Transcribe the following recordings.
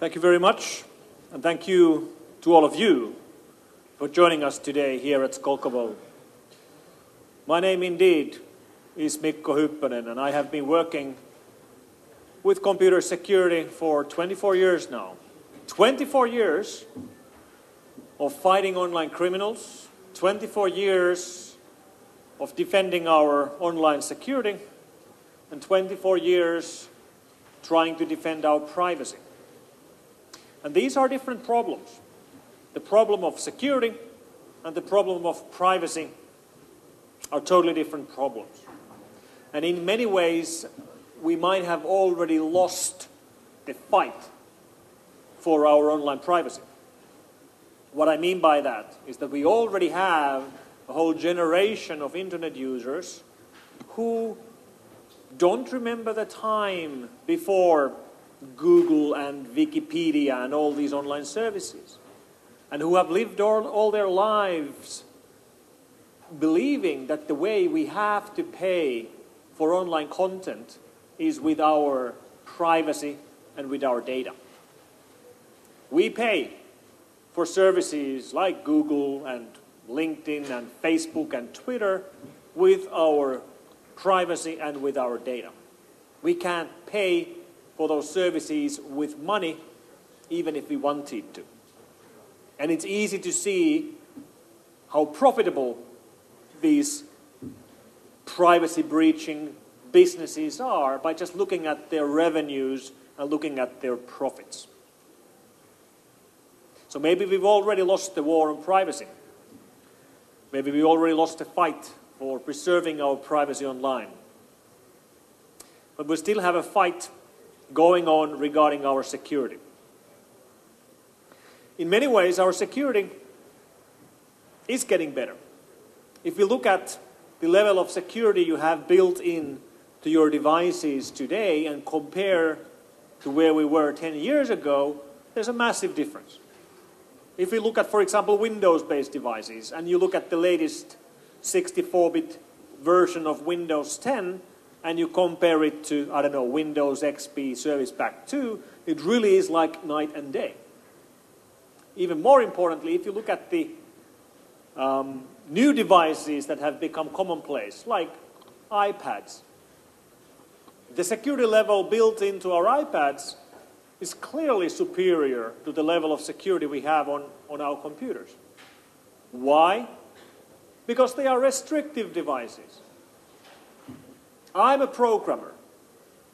Thank you very much, and thank you to all of you for joining us today here at Skolkovo. My name indeed is Mikko Hyppönen, and I have been working with computer security for 24 years now. 24 years of fighting online criminals, 24 years of defending our online security, and 24 years trying to defend our privacy. And these are different problems. The problem of security and the problem of privacy are totally different problems. And in many ways, we might have already lost the fight for our online privacy. What I mean by that is that we already have a whole generation of internet users who don't remember the time before Google and Wikipedia and all these online services, and who have lived all their lives believing that the way we have to pay for online content is with our privacy and with our data. We pay for services like Google and LinkedIn and Facebook and Twitter with our privacy and with our data. We can't pay for those services with money, even if we wanted to. And it's easy to see how profitable these privacy breaching businesses are by just looking at their revenues and looking at their profits. So maybe we've already lost the war on privacy. Maybe we already lost the fight for preserving our privacy online. But we still have a fight going on regarding our security. In many ways, our security is getting better. If we look at the level of security you have built in to your devices today and compare to where we were 10 years ago, there's a massive difference. If we look at, for example, Windows-based devices, and you look at the latest 64-bit version of Windows 10, and you compare it to, I don't know, Windows XP Service Pack 2, it really is like night and day. Even more importantly, if you look at the new devices that have become commonplace, like iPads, the security level built into our iPads is clearly superior to the level of security we have on our computers. Why? Because they are restrictive devices. I'm a programmer.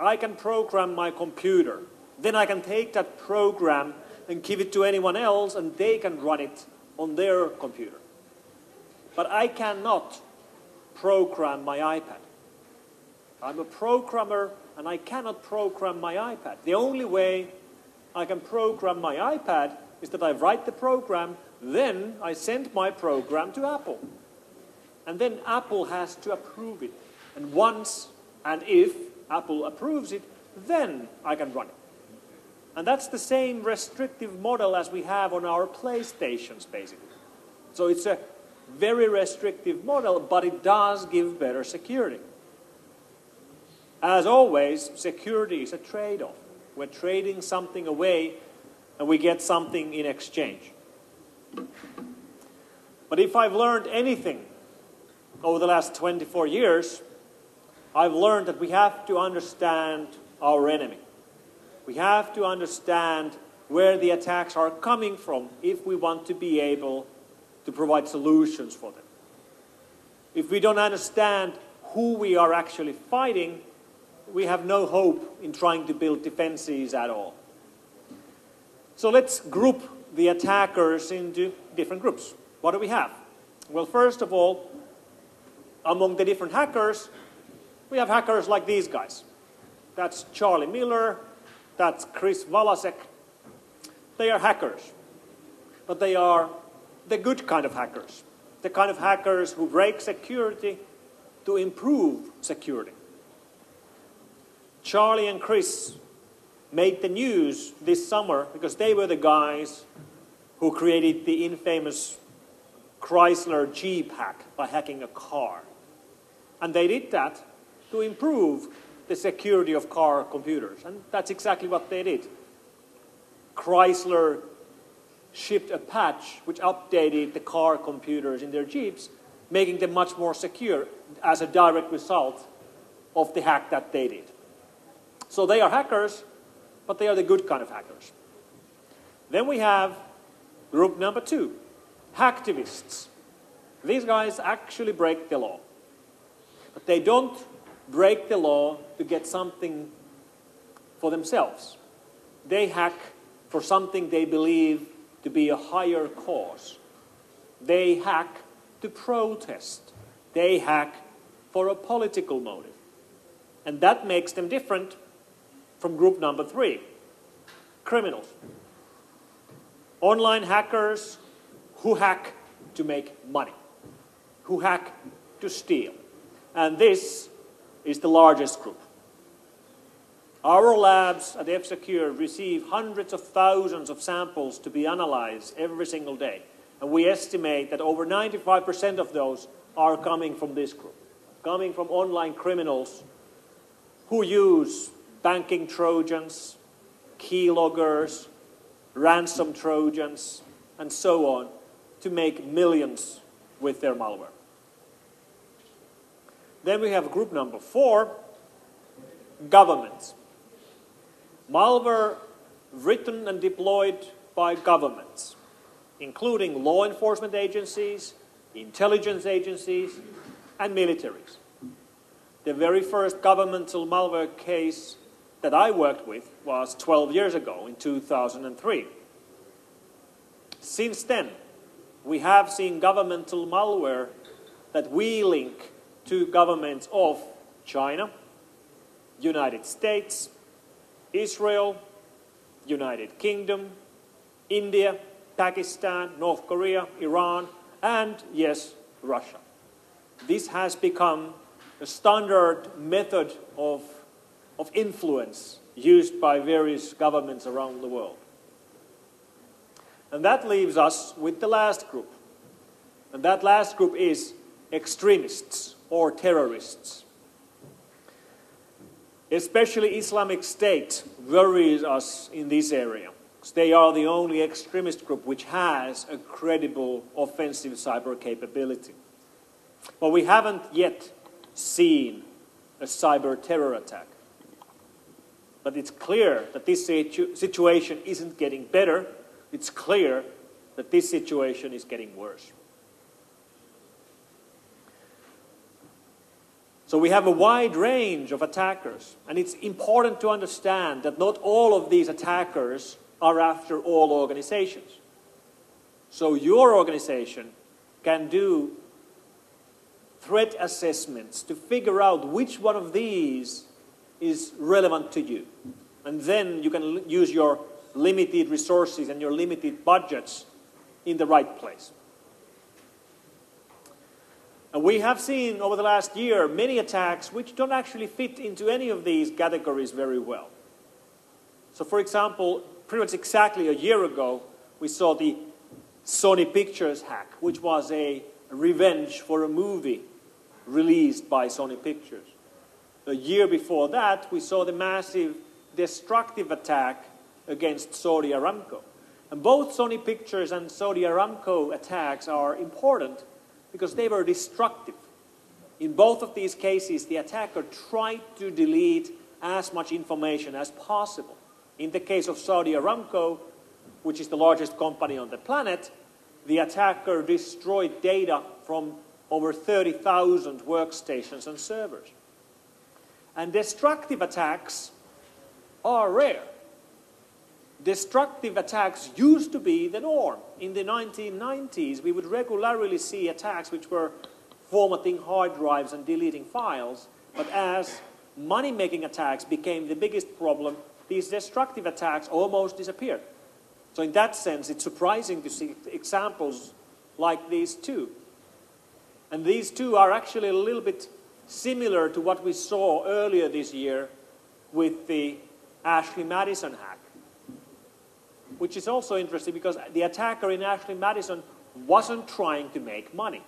I can program my computer. Then I can take that program and give it to anyone else, and they can run it on their computer. But I cannot program my iPad. I'm a programmer, and I cannot program my iPad. The only way I can program my iPad is that I write the program, then I send my program to Apple. And then Apple has to approve it. And once and if Apple approves it, then I can run it. And that's the same restrictive model as we have on our PlayStations, basically. So it's a very restrictive model, but it does give better security. As always, security is a trade-off. We're trading something away, and we get something in exchange. But if I've learned anything over the last 24 years, I've learned that we have to understand our enemy. We have to understand where the attacks are coming from if we want to be able to provide solutions for them. If we don't understand who we are actually fighting, we have no hope in trying to build defenses at all. So let's group the attackers into different groups. What do we have? Well, first of all, among the different hackers, we have hackers like these guys. That's Charlie Miller, that's Chris Valasek. They are hackers, but they are the good kind of hackers, the kind of hackers who break security to improve security. Charlie and Chris made the news this summer because they were the guys who created the infamous Chrysler Jeep hack by hacking a car. And they did that to improve the security of car computers. And that's exactly what they did. Chrysler shipped a patch which updated the car computers in their Jeeps, making them much more secure as a direct result of the hack that they did. So they are hackers, but they are the good kind of hackers. Then we have group number two, hacktivists. These guys actually break the law. But they don't break the law to get something for themselves. They hack for something they believe to be a higher cause. They hack to protest. They hack for a political motive. And that makes them different from group number three, criminals. Online hackers who hack to make money, who hack to steal. And this is the largest group. Our labs at F-Secure receive hundreds of thousands of samples to be analyzed every single day. And we estimate that over 95% of those are coming from this group, coming from online criminals who use banking Trojans, keyloggers, ransom Trojans, and so on, to make millions with their malware. Then we have group number four, governments. Malware written and deployed by governments, including law enforcement agencies, intelligence agencies, and militaries. The very first governmental malware case that I worked with was 12 years ago, in 2003. Since then, we have seen governmental malware that we link to governments of China, United States, Israel, United Kingdom, India, Pakistan, North Korea, Iran, and yes, Russia. This has become a standard method of influence used by various governments around the world. And that leaves us with the last group. And that last group is extremists or terrorists. Especially Islamic State worries us in this area, because they are the only extremist group which has a credible offensive cyber capability. But we haven't yet seen a cyber terror attack. But it's clear that this situation isn't getting better. It's clear that this situation is getting worse. So we have a wide range of attackers, and it's important to understand that not all of these attackers are after all organizations. So your organization can do threat assessments to figure out which one of these is relevant to you. And then you can use your limited resources and your limited budgets in the right place. And we have seen over the last year many attacks which don't actually fit into any of these categories very well. So for example, pretty much exactly a year ago, we saw the Sony Pictures hack, which was a revenge for a movie released by Sony Pictures. A year before that, we saw the massive destructive attack against Saudi Aramco. And both Sony Pictures and Saudi Aramco attacks are important because they were destructive. In both of these cases, the attacker tried to delete as much information as possible. In the case of Saudi Aramco, which is the largest company on the planet, the attacker destroyed data from over 30,000 workstations and servers. And destructive attacks are rare. Destructive attacks used to be the norm. In the 1990s, we would regularly see attacks which were formatting hard drives and deleting files. But as money-making attacks became the biggest problem, these destructive attacks almost disappeared. So in that sense, it's surprising to see examples like these two. And these two are actually a little bit similar to what we saw earlier this year with the Ashley Madison hack, which is also interesting because the attacker in Ashley Madison wasn't trying to make money.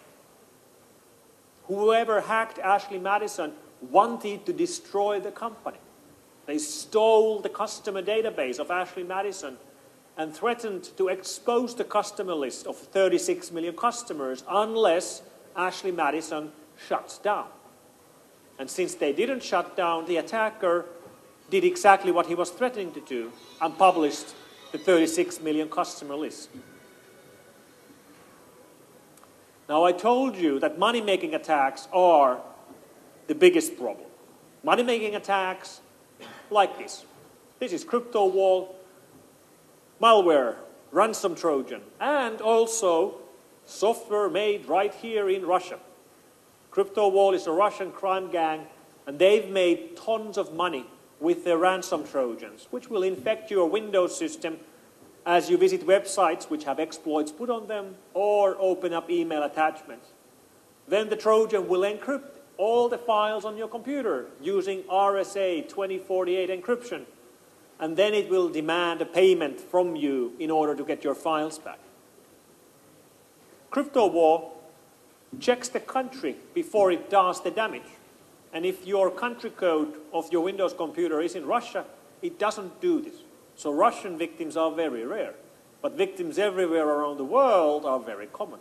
Whoever hacked Ashley Madison wanted to destroy the company. They stole the customer database of Ashley Madison and threatened to expose the customer list of 36 million customers unless Ashley Madison shuts down. And since they didn't shut down, the attacker did exactly what he was threatening to do and published the 36 million customer list. Now, I told you that money-making attacks are the biggest problem. Money-making attacks like this. This is CryptoWall, malware, ransom Trojan, and also software made right here in Russia. CryptoWall is a Russian crime gang, and they've made tons of money with their ransom Trojans, which will infect your Windows system as you visit websites which have exploits put on them or open up email attachments. Then the Trojan will encrypt all the files on your computer using RSA 2048 encryption, and then it will demand a payment from you in order to get your files back. CryptoWall checks the country before it does the damage. And if your country code of your Windows computer is in Russia, it doesn't do this. So Russian victims are very rare. But victims everywhere around the world are very common.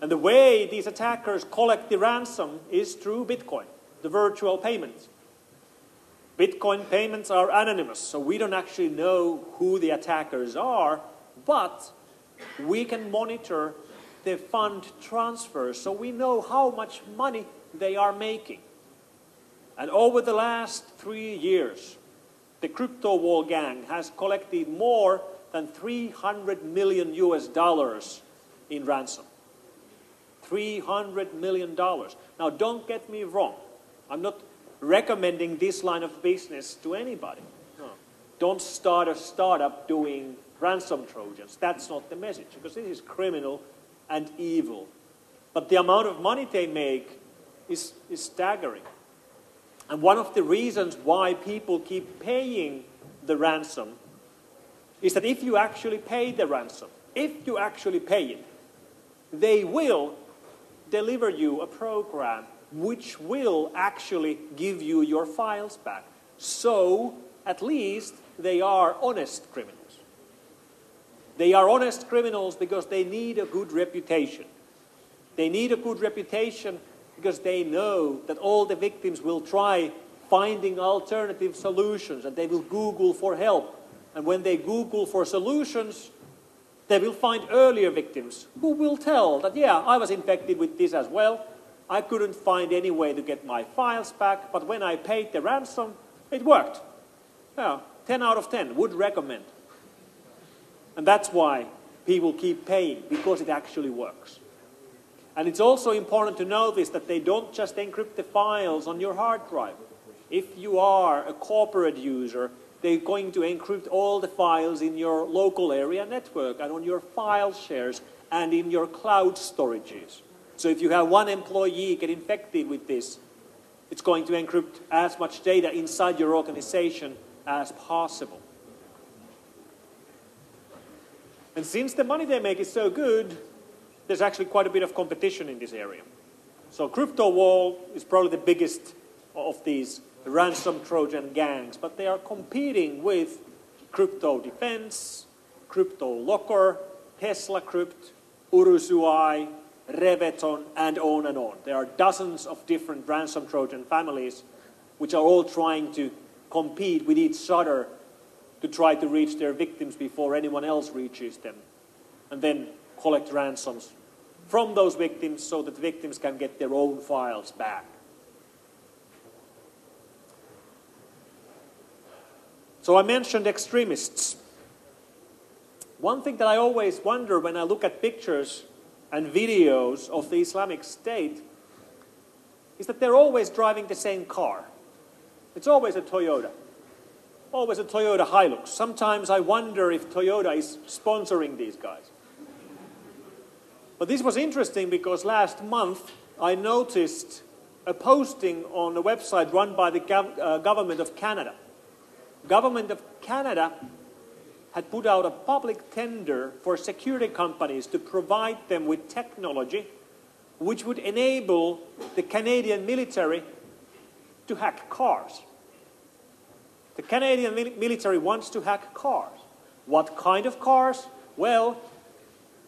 And the way these attackers collect the ransom is through Bitcoin, the virtual payments. Bitcoin payments are anonymous, so we don't actually know who the attackers are, but we can monitor the fund transfers, so we know how much money they are making. And over the last 3 years, the CryptoWall gang has collected more than $300 million in ransom. $300 million. Now, don't get me wrong. I'm not recommending this line of business to anybody. No. Don't start a startup doing ransom Trojans. That's not the message, because this is criminal and evil. But the amount of money they make is staggering. And one of the reasons why people keep paying the ransom is that if you actually pay the ransom, if you actually pay it, they will deliver you a program which will actually give you your files back. So, at least, they are honest criminals. They are honest criminals because they need a good reputation. They need a good reputation because they know that all the victims will try finding alternative solutions, and they will Google for help. And when they Google for solutions, they will find earlier victims who will tell that, yeah, I was infected with this as well. I couldn't find any way to get my files back, but when I paid the ransom, it worked. Well, 10 out of 10 would recommend. And that's why people keep paying, because it actually works. And it's also important to notice that they don't just encrypt the files on your hard drive. If you are a corporate user, they're going to encrypt all the files in your local area network and on your file shares and in your cloud storages. So if you have one employee get infected with this, it's going to encrypt as much data inside your organization as possible. And since the money they make is so good, there's actually quite a bit of competition in this area. So CryptoWall is probably the biggest of these ransom Trojan gangs, but they are competing with CryptoDefense, CryptoLocker, TeslaCrypt, Urusui, Reveton, and on and on. There are dozens of different ransom Trojan families which are all trying to compete with each other to try to reach their victims before anyone else reaches them, and then collect ransoms from those victims so that victims can get their own files back. So I mentioned extremists. One thing that I always wonder when I look at pictures and videos of the Islamic State is that they're always driving the same car. It's always a Toyota. Always a Toyota Hilux. Sometimes I wonder if Toyota is sponsoring these guys. But this was interesting because last month I noticed a posting on a website run by the government of Canada. Government of Canada had put out a public tender for security companies to provide them with technology which would enable the Canadian military to hack cars. The Canadian military wants to hack cars. What kind of cars? Well,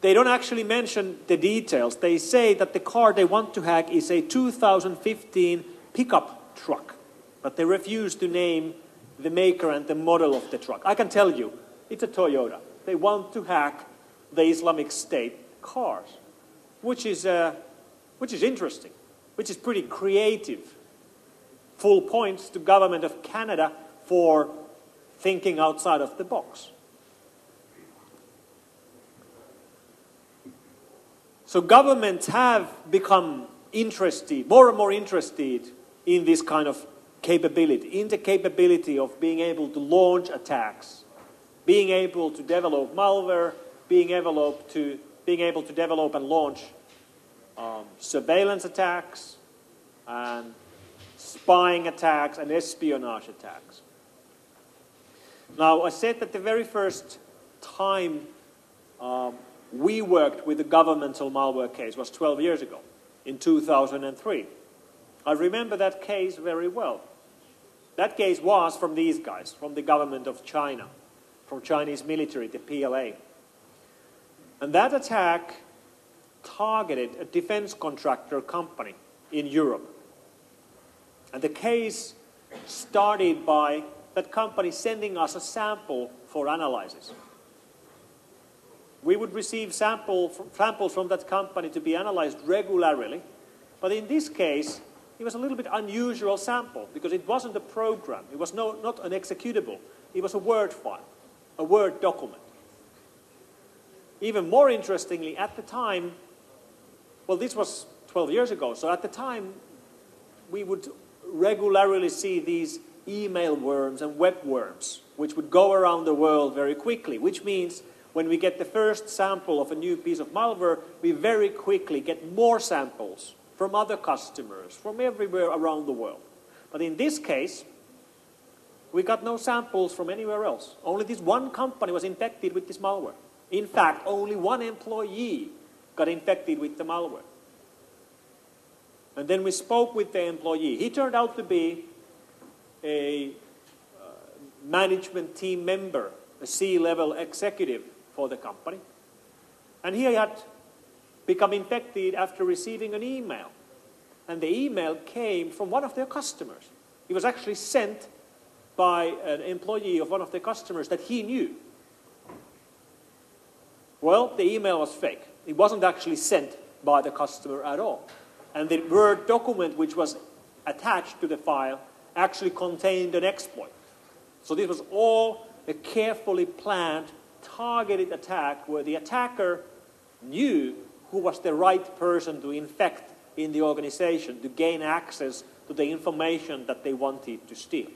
they don't actually mention the details. They say that the car they want to hack is a 2015 pickup truck, but they refuse to name the maker and the model of the truck. I can tell you, it's a Toyota. They want to hack the Islamic State cars, which is interesting, which is pretty creative. Full points to government of Canada for thinking outside of the box. So governments have become interested, more and more interested in this kind of capability, in the capability of being able to launch attacks, being able to develop malware, being able to develop and launch surveillance attacks and spying attacks and espionage attacks. Now, I said that the very first time we worked with the governmental malware case was 12 years ago, in 2003. I remember that case very well. That case was from these guys, from the government of China, from Chinese military, the PLA. And that attack targeted a defense contractor company in Europe. And the case started by that company sending us a sample for analysis. We would receive samples from that company to be analyzed regularly, but in this case, it was a little bit unusual sample because it wasn't a program. It was not an executable. It was a Word file, a Word document. Even more interestingly, at the time, well, this was 12 years ago, so at the time, we would regularly see these email worms and web worms, which would go around the world very quickly, which means when we get the first sample of a new piece of malware, we very quickly get more samples from other customers, from everywhere around the world. But in this case, we got no samples from anywhere else. Only this one company was infected with this malware. In fact, only one employee got infected with the malware. And then we spoke with the employee. He turned out to be a management team member, a C-level executive for the company. And he had become infected after receiving an email. And the email came from one of their customers. It was actually sent by an employee of one of their customers that he knew. Well, the email was fake. It wasn't actually sent by the customer at all. And the Word document which was attached to the file actually contained an exploit. So this was all a carefully planned, targeted attack where the attacker knew who was the right person to infect in the organization to gain access to the information that they wanted to steal.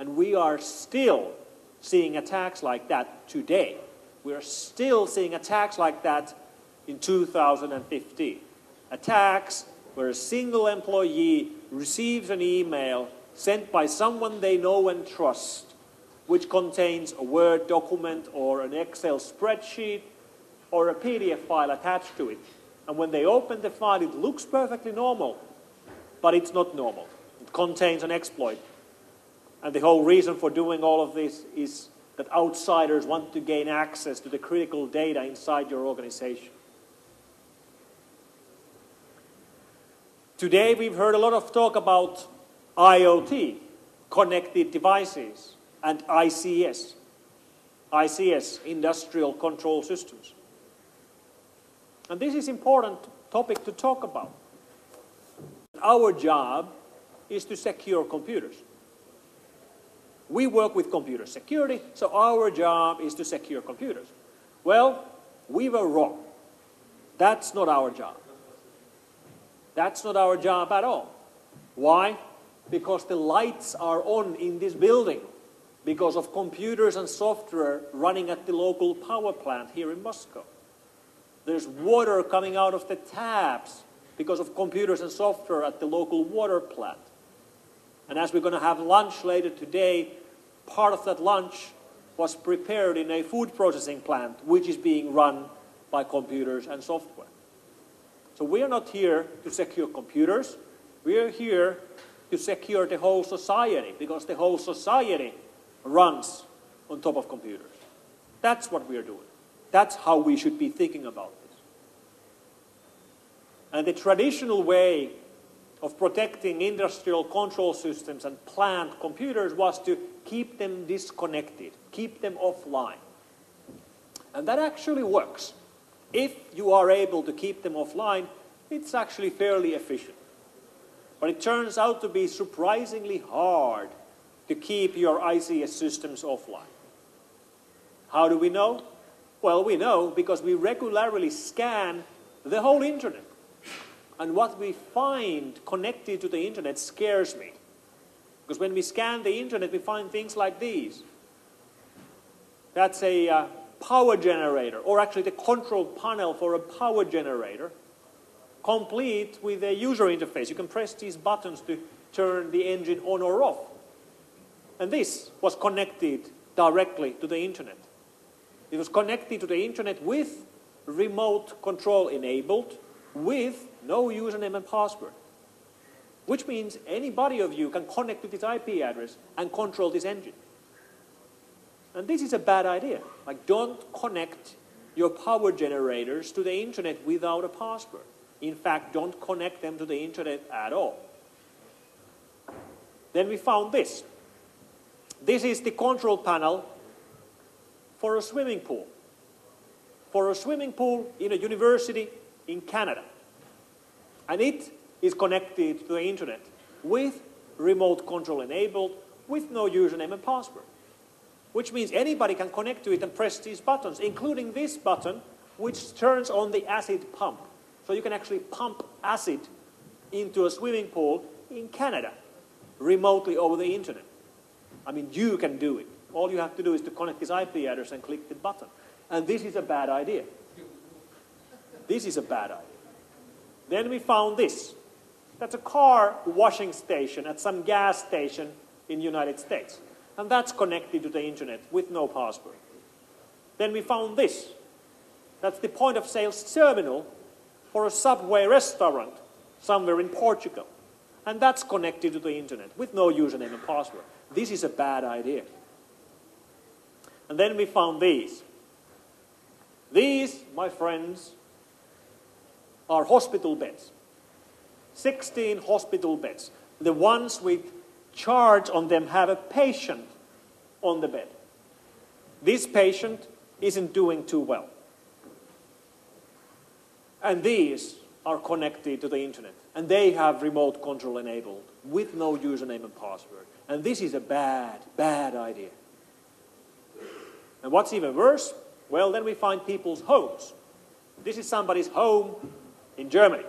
And we are still seeing attacks like that today. We are still seeing attacks like that in 2015. Attacks where a single employee receives an email sent by someone they know and trust, which contains a Word document or an Excel spreadsheet or a PDF file attached to it. And when they open the file, it looks perfectly normal, but it's not normal. It contains an exploit. And the whole reason for doing all of this is that outsiders want to gain access to the critical data inside your organization. Today, we've heard a lot of talk about IoT, connected devices, and ICS. ICS, Industrial Control Systems. And this is an important topic to talk about. Our job is to secure computers. We work with computer security, so our job is to secure computers. Well, we were wrong. That's not our job. That's not our job at all. Why? Because the lights are on in this building because of computers and software running at the local power plant here in Moscow. There's water coming out of the taps because of computers and software at the local water plant. And as we're going to have lunch later today, part of that lunch was prepared in a food processing plant which is being run by computers and software. So we are not here to secure computers. We are here to secure the whole society because the whole society runs on top of computers. That's what we are doing. That's how we should be thinking about this. And the traditional way of protecting industrial control systems and plant computers was to keep them disconnected, keep them offline. And that actually works. If you are able to keep them offline, it's actually fairly efficient. But it turns out to be surprisingly hard to keep your ICS systems offline. How do we know? Well, we know because we regularly scan the whole internet. And what we find connected to the internet scares me. Because when we scan the internet, we find things like these. That's a power generator, or actually the control panel for a power generator, complete with a user interface. You can press these buttons to turn the engine on or off. And this was connected directly to the internet. It was connected to the internet with remote control enabled, with no username and password. Which means anybody of you can connect to this IP address and control this engine. And this is a bad idea. Like, don't connect your power generators to the internet without a password. In fact, don't connect them to the internet at all. Then we found this. This is the control panel for a swimming pool. For a swimming pool in a university in Canada. And it is connected to the internet with remote control enabled, with no username and password. Which means anybody can connect to it and press these buttons, including this button, which turns on the acid pump. So you can actually pump acid into a swimming pool in Canada, remotely over the internet. I mean, you can do it. All you have to do is to connect this IP address and click the button. And this is a bad idea. This is a bad idea. Then we found this. That's a car washing station at some gas station in the United States. And that's connected to the internet with no password. Then we found this. That's the point of sales terminal for a Subway restaurant somewhere in Portugal. And that's connected to the internet with no username and password. This is a bad idea. And then we found these. These, my friends, are hospital beds. 16 hospital beds. The ones with charge on them have a patient on the bed. This patient isn't doing too well. And these are connected to the internet. And they have remote control enabled with no username and password. And this is a bad, bad idea. And what's even worse? Well, then we find people's homes. This is somebody's home in Germany.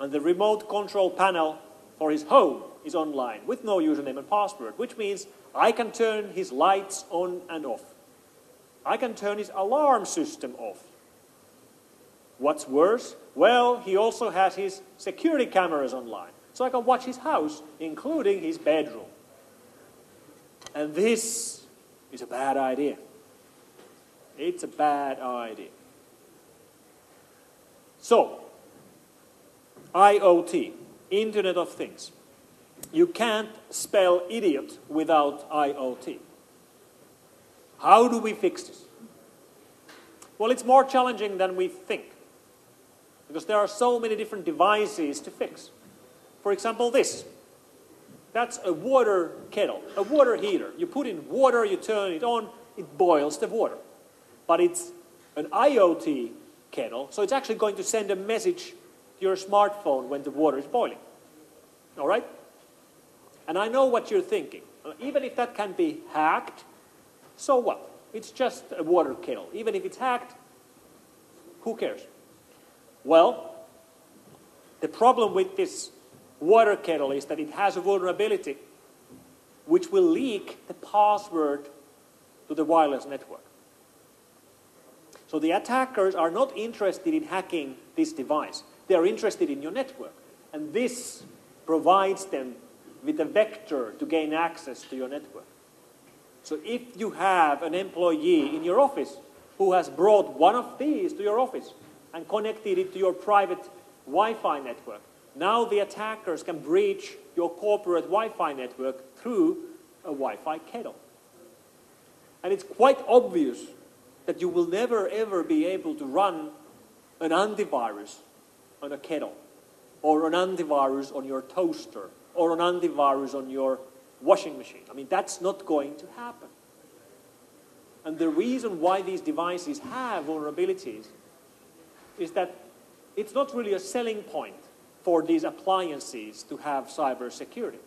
And the remote control panel for his home is online with no username and password, which means I can turn his lights on and off. I can turn his alarm system off. What's worse? Well, he also has his security cameras online, so I can watch his house, including his bedroom. And this is a bad idea. It's a bad idea. So, IoT, Internet of Things. You can't spell idiot without IoT. How do we fix this? Well, it's more challenging than we think, because there are so many different devices to fix. For example, this. That's a water kettle, a water heater. You put in water, you turn it on, it boils the water. But it's an IoT kettle, so it's actually going to send a message to your smartphone when the water is boiling. All right? And I know what you're thinking. Even if that can be hacked, so what? It's just a water kettle. Even if it's hacked, who cares? Well, the problem with this water kettle is that it has a vulnerability which will leak the password to the wireless network. So the attackers are not interested in hacking this device. They are interested in your network. And this provides them with a vector to gain access to your network. So if you have an employee in your office who has brought one of these to your office and connected it to your private Wi-Fi network, now the attackers can breach your corporate Wi-Fi network through a Wi-Fi kettle. And it's quite obvious that you will never ever be able to run an antivirus on a kettle, or an antivirus on your toaster, or an antivirus on your washing machine. I mean, that's not going to happen. And the reason why these devices have vulnerabilities is that it's not really a selling point for these appliances to have cybersecurity.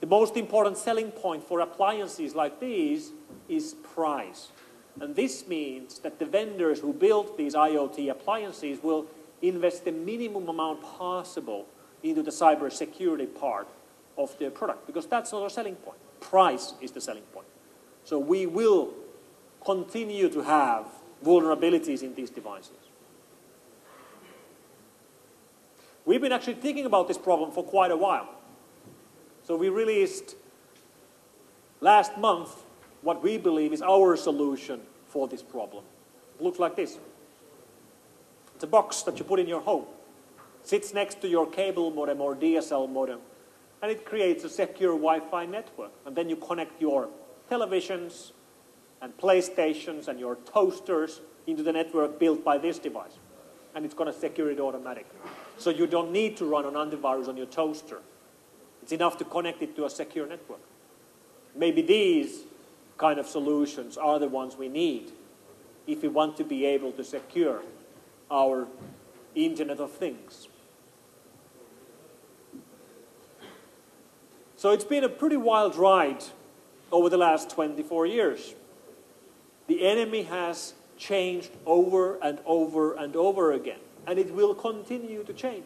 The most important selling point for appliances like these is price. And this means that the vendors who built these IoT appliances will invest the minimum amount possible into the cybersecurity part of their product, because that's not our selling point. Price is the selling point. So we will continue to have vulnerabilities in these devices. We've been actually thinking about this problem for quite a while. So we released last month what we believe is our solution for this problem. It looks like this. It's a box that you put in your home. It sits next to your cable modem or DSL modem, and it creates a secure Wi-Fi network. And then you connect your televisions and PlayStations and your toasters into the network built by this device. And it's going to secure it automatically. So you don't need to run an antivirus on your toaster. It's enough to connect it to a secure network. Maybe these kind of solutions are the ones we need if we want to be able to secure our Internet of Things. So it's been a pretty wild ride over the last 24 years. The enemy has changed over and over and over again, and it will continue to change.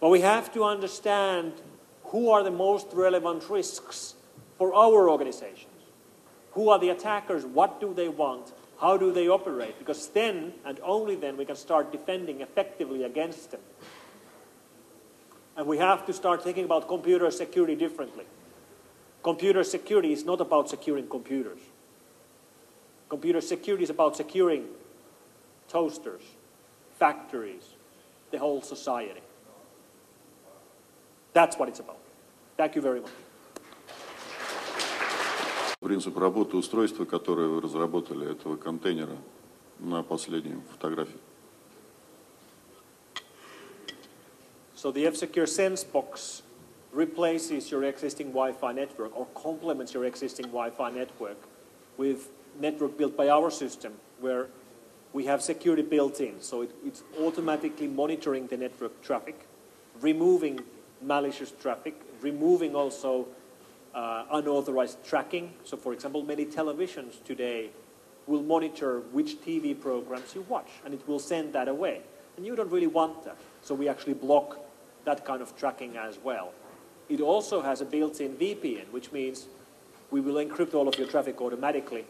But we have to understand who are the most relevant risks for our organizations. Who are the attackers? What do they want? How do they operate? Because then, and only then, we can start defending effectively against them. And we have to start thinking about computer security differently. Computer security is not about securing computers. Computer security is about securing toasters, factories, the whole society. That's what it's about. Thank you very much. Принцип работы устройства, которое вы разработали, этого контейнера на последнем фотографии. So the F-Secure Sense box replaces your existing Wi-Fi network, or complements your existing Wi-Fi network with network built by our system, where we have security built in. So it's automatically monitoring the network traffic, removing malicious traffic, removing also unauthorized tracking. So for example, many televisions today will monitor which TV programs you watch, and it will send that away. And you don't really want that. So we actually block that kind of tracking as well. It also has a built-in VPN, which means we will encrypt all of your traffic automatically.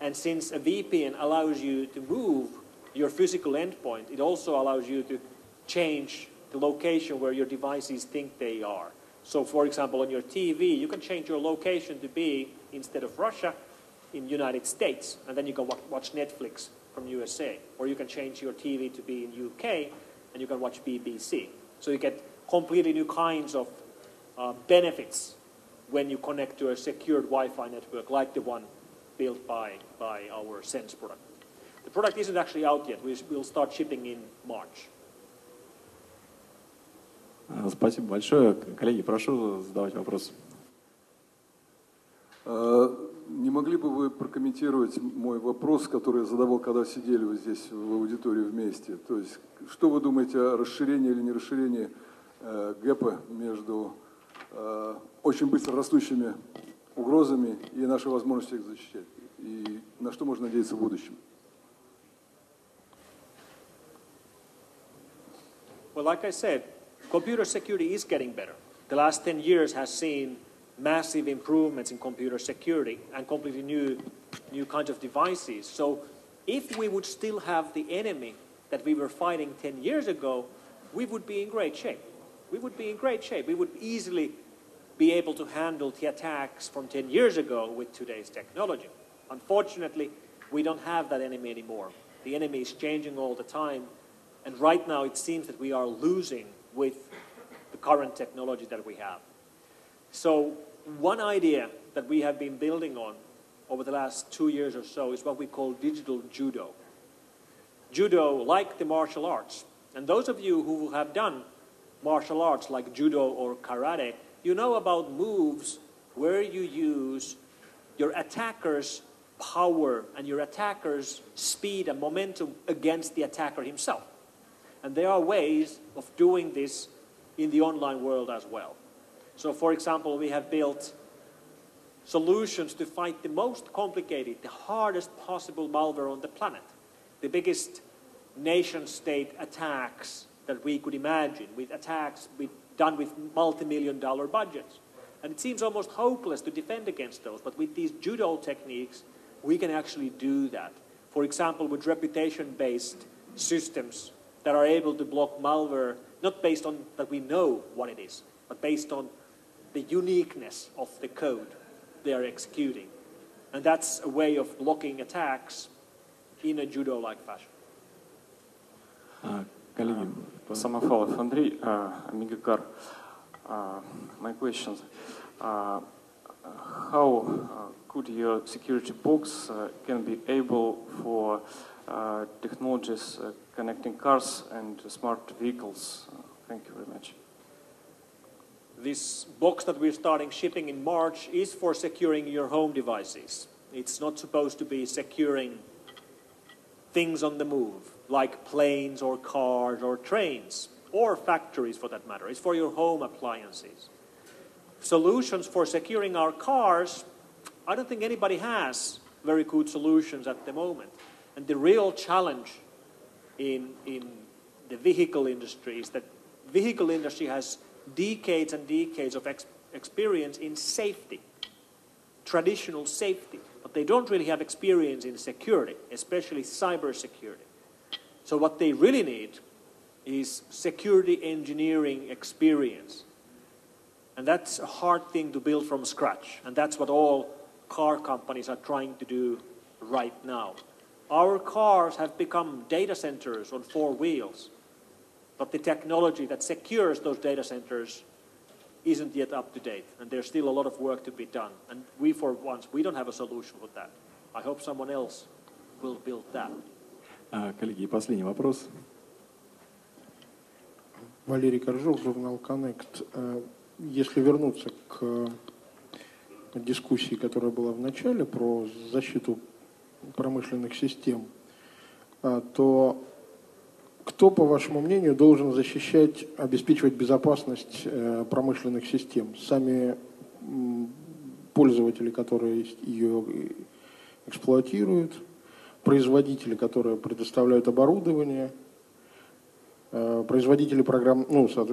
And since a VPN allows you to move your physical endpoint, it also allows you to change the location where your devices think they are. So for example, on your TV, you can change your location to be, instead of Russia, in United States, and then you can watch Netflix from USA. Or you can change your TV to be in UK, and you can watch BBC. So you get completely new kinds of benefits when you connect to a secured Wi-Fi network like the one built by our Sense product. The product isn't actually out yet. We will start shipping in March. Спасибо большое. Коллеги, прошу задавать вопрос. Не могли бы вы прокомментировать мой вопрос, который я задавал, когда сидели вы здесь в аудитории вместе? То есть, что вы думаете о расширении или не расширении гэпа между очень быстро растущими угрозами и нашей возможностью их защищать? И на что можно надеяться в будущем? Well, like I said, computer security is getting better. The last 10 years has seen massive improvements in computer security and completely new kinds of devices. So if we would still have the enemy that we were fighting 10 years ago, we would be in great shape. We would be in great shape. We would easily be able to handle the attacks from 10 years ago with today's technology. Unfortunately, we don't have that enemy anymore. The enemy is changing all the time. And right now it seems that we are losing with the current technology that we have. So one idea that we have been building on over the last 2 years or so is what we call digital judo. Judo, like the martial arts. And those of you who have done martial arts like judo or karate, you know about moves where you use your attacker's power and your attacker's speed and momentum against the attacker himself. And there are ways of doing this in the online world as well. So for example, we have built solutions to fight the most complicated, the hardest possible malware on the planet. The biggest nation-state attacks that we could imagine, with attacks done with multi-million-dollar budgets. And it seems almost hopeless to defend against those, but with these judo techniques, we can actually do that. For example, with reputation-based systems that are able to block malware, not based on that we know what it is, but based on the uniqueness of the code they are executing. And that's a way of blocking attacks in a judo-like fashion. Коллеги, Самофалов Андрей, Мегакар. My questions. How could your security box can be able for technologies connecting cars and smart vehicles? Thank you very much. This box that we're starting shipping in March is for securing your home devices. It's not supposed to be securing things on the move, like planes or cars or trains, or factories for that matter. It's for your home appliances. Solutions for securing our cars, I don't think anybody has very good solutions at the moment. And the real challenge in the vehicle industry is that vehicle industry has decades and decades of experience in safety, traditional safety, but they don't really have experience in security, especially cybersecurity. So what they really need is security engineering experience. And that's a hard thing to build from scratch. And that's what all car companies are trying to do right now. Our cars have become data centers on four wheels, but the technology that secures those data centers isn't yet up to date, and there's still a lot of work to be done. And we, for once, we don't have a solution with that. I hope someone else will build that. Коллеги, последний вопрос. Валерий Коржов, журнал «Коннект». Если вернуться к дискуссии, которая была в начале про защиту промышленных систем, то кто, по вашему мнению, должен защищать, обеспечивать безопасность промышленных систем? Сами пользователи, которые ее эксплуатируют, производители, которые предоставляют оборудование, производители программ,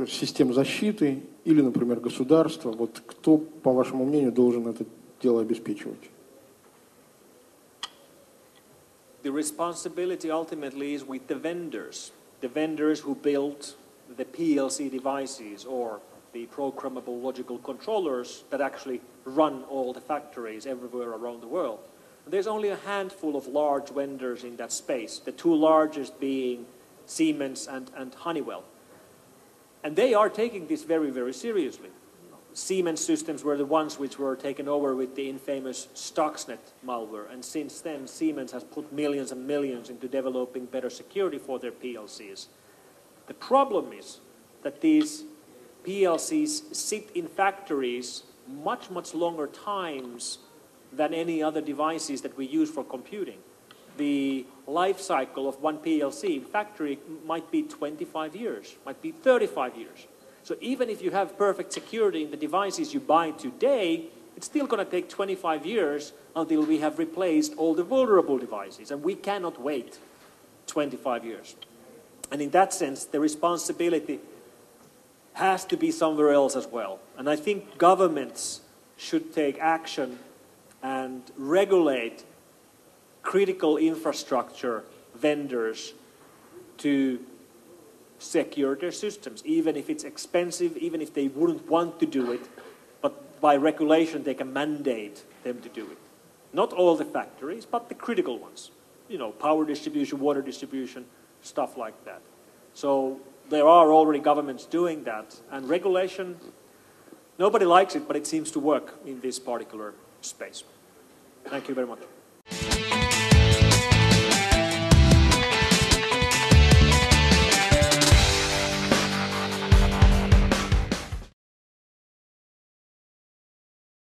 систем защиты или, например, государство. Вот кто, по вашему мнению, должен это дело обеспечивать? The responsibility ultimately is with the vendors who build the PLC devices or the programmable logical controllers that actually run all the factories everywhere around the world. There's only a handful of large vendors in that space, the two largest being Siemens and Honeywell. And they are taking this very, very seriously. Siemens systems were the ones which were taken over with the infamous Stuxnet malware. And since then, Siemens has put millions and millions into developing better security for their PLCs. The problem is that these PLCs sit in factories much, much longer times than any other devices that we use for computing. The life cycle of one PLC factory might be 25 years, might be 35 years. So even if you have perfect security in the devices you buy today, it's still going to take 25 years until we have replaced all the vulnerable devices, and we cannot wait 25 years. And in that sense, the responsibility has to be somewhere else as well. And I think governments should take action and regulate critical infrastructure vendors to secure their systems, even if it's expensive, even if they wouldn't want to do it, but by regulation they can mandate them to do it. Not all the factories, but the critical ones. You know, power distribution, water distribution, stuff like that. So there are already governments doing that, and regulation, nobody likes it, but it seems to work in this particular space. Thank you very much.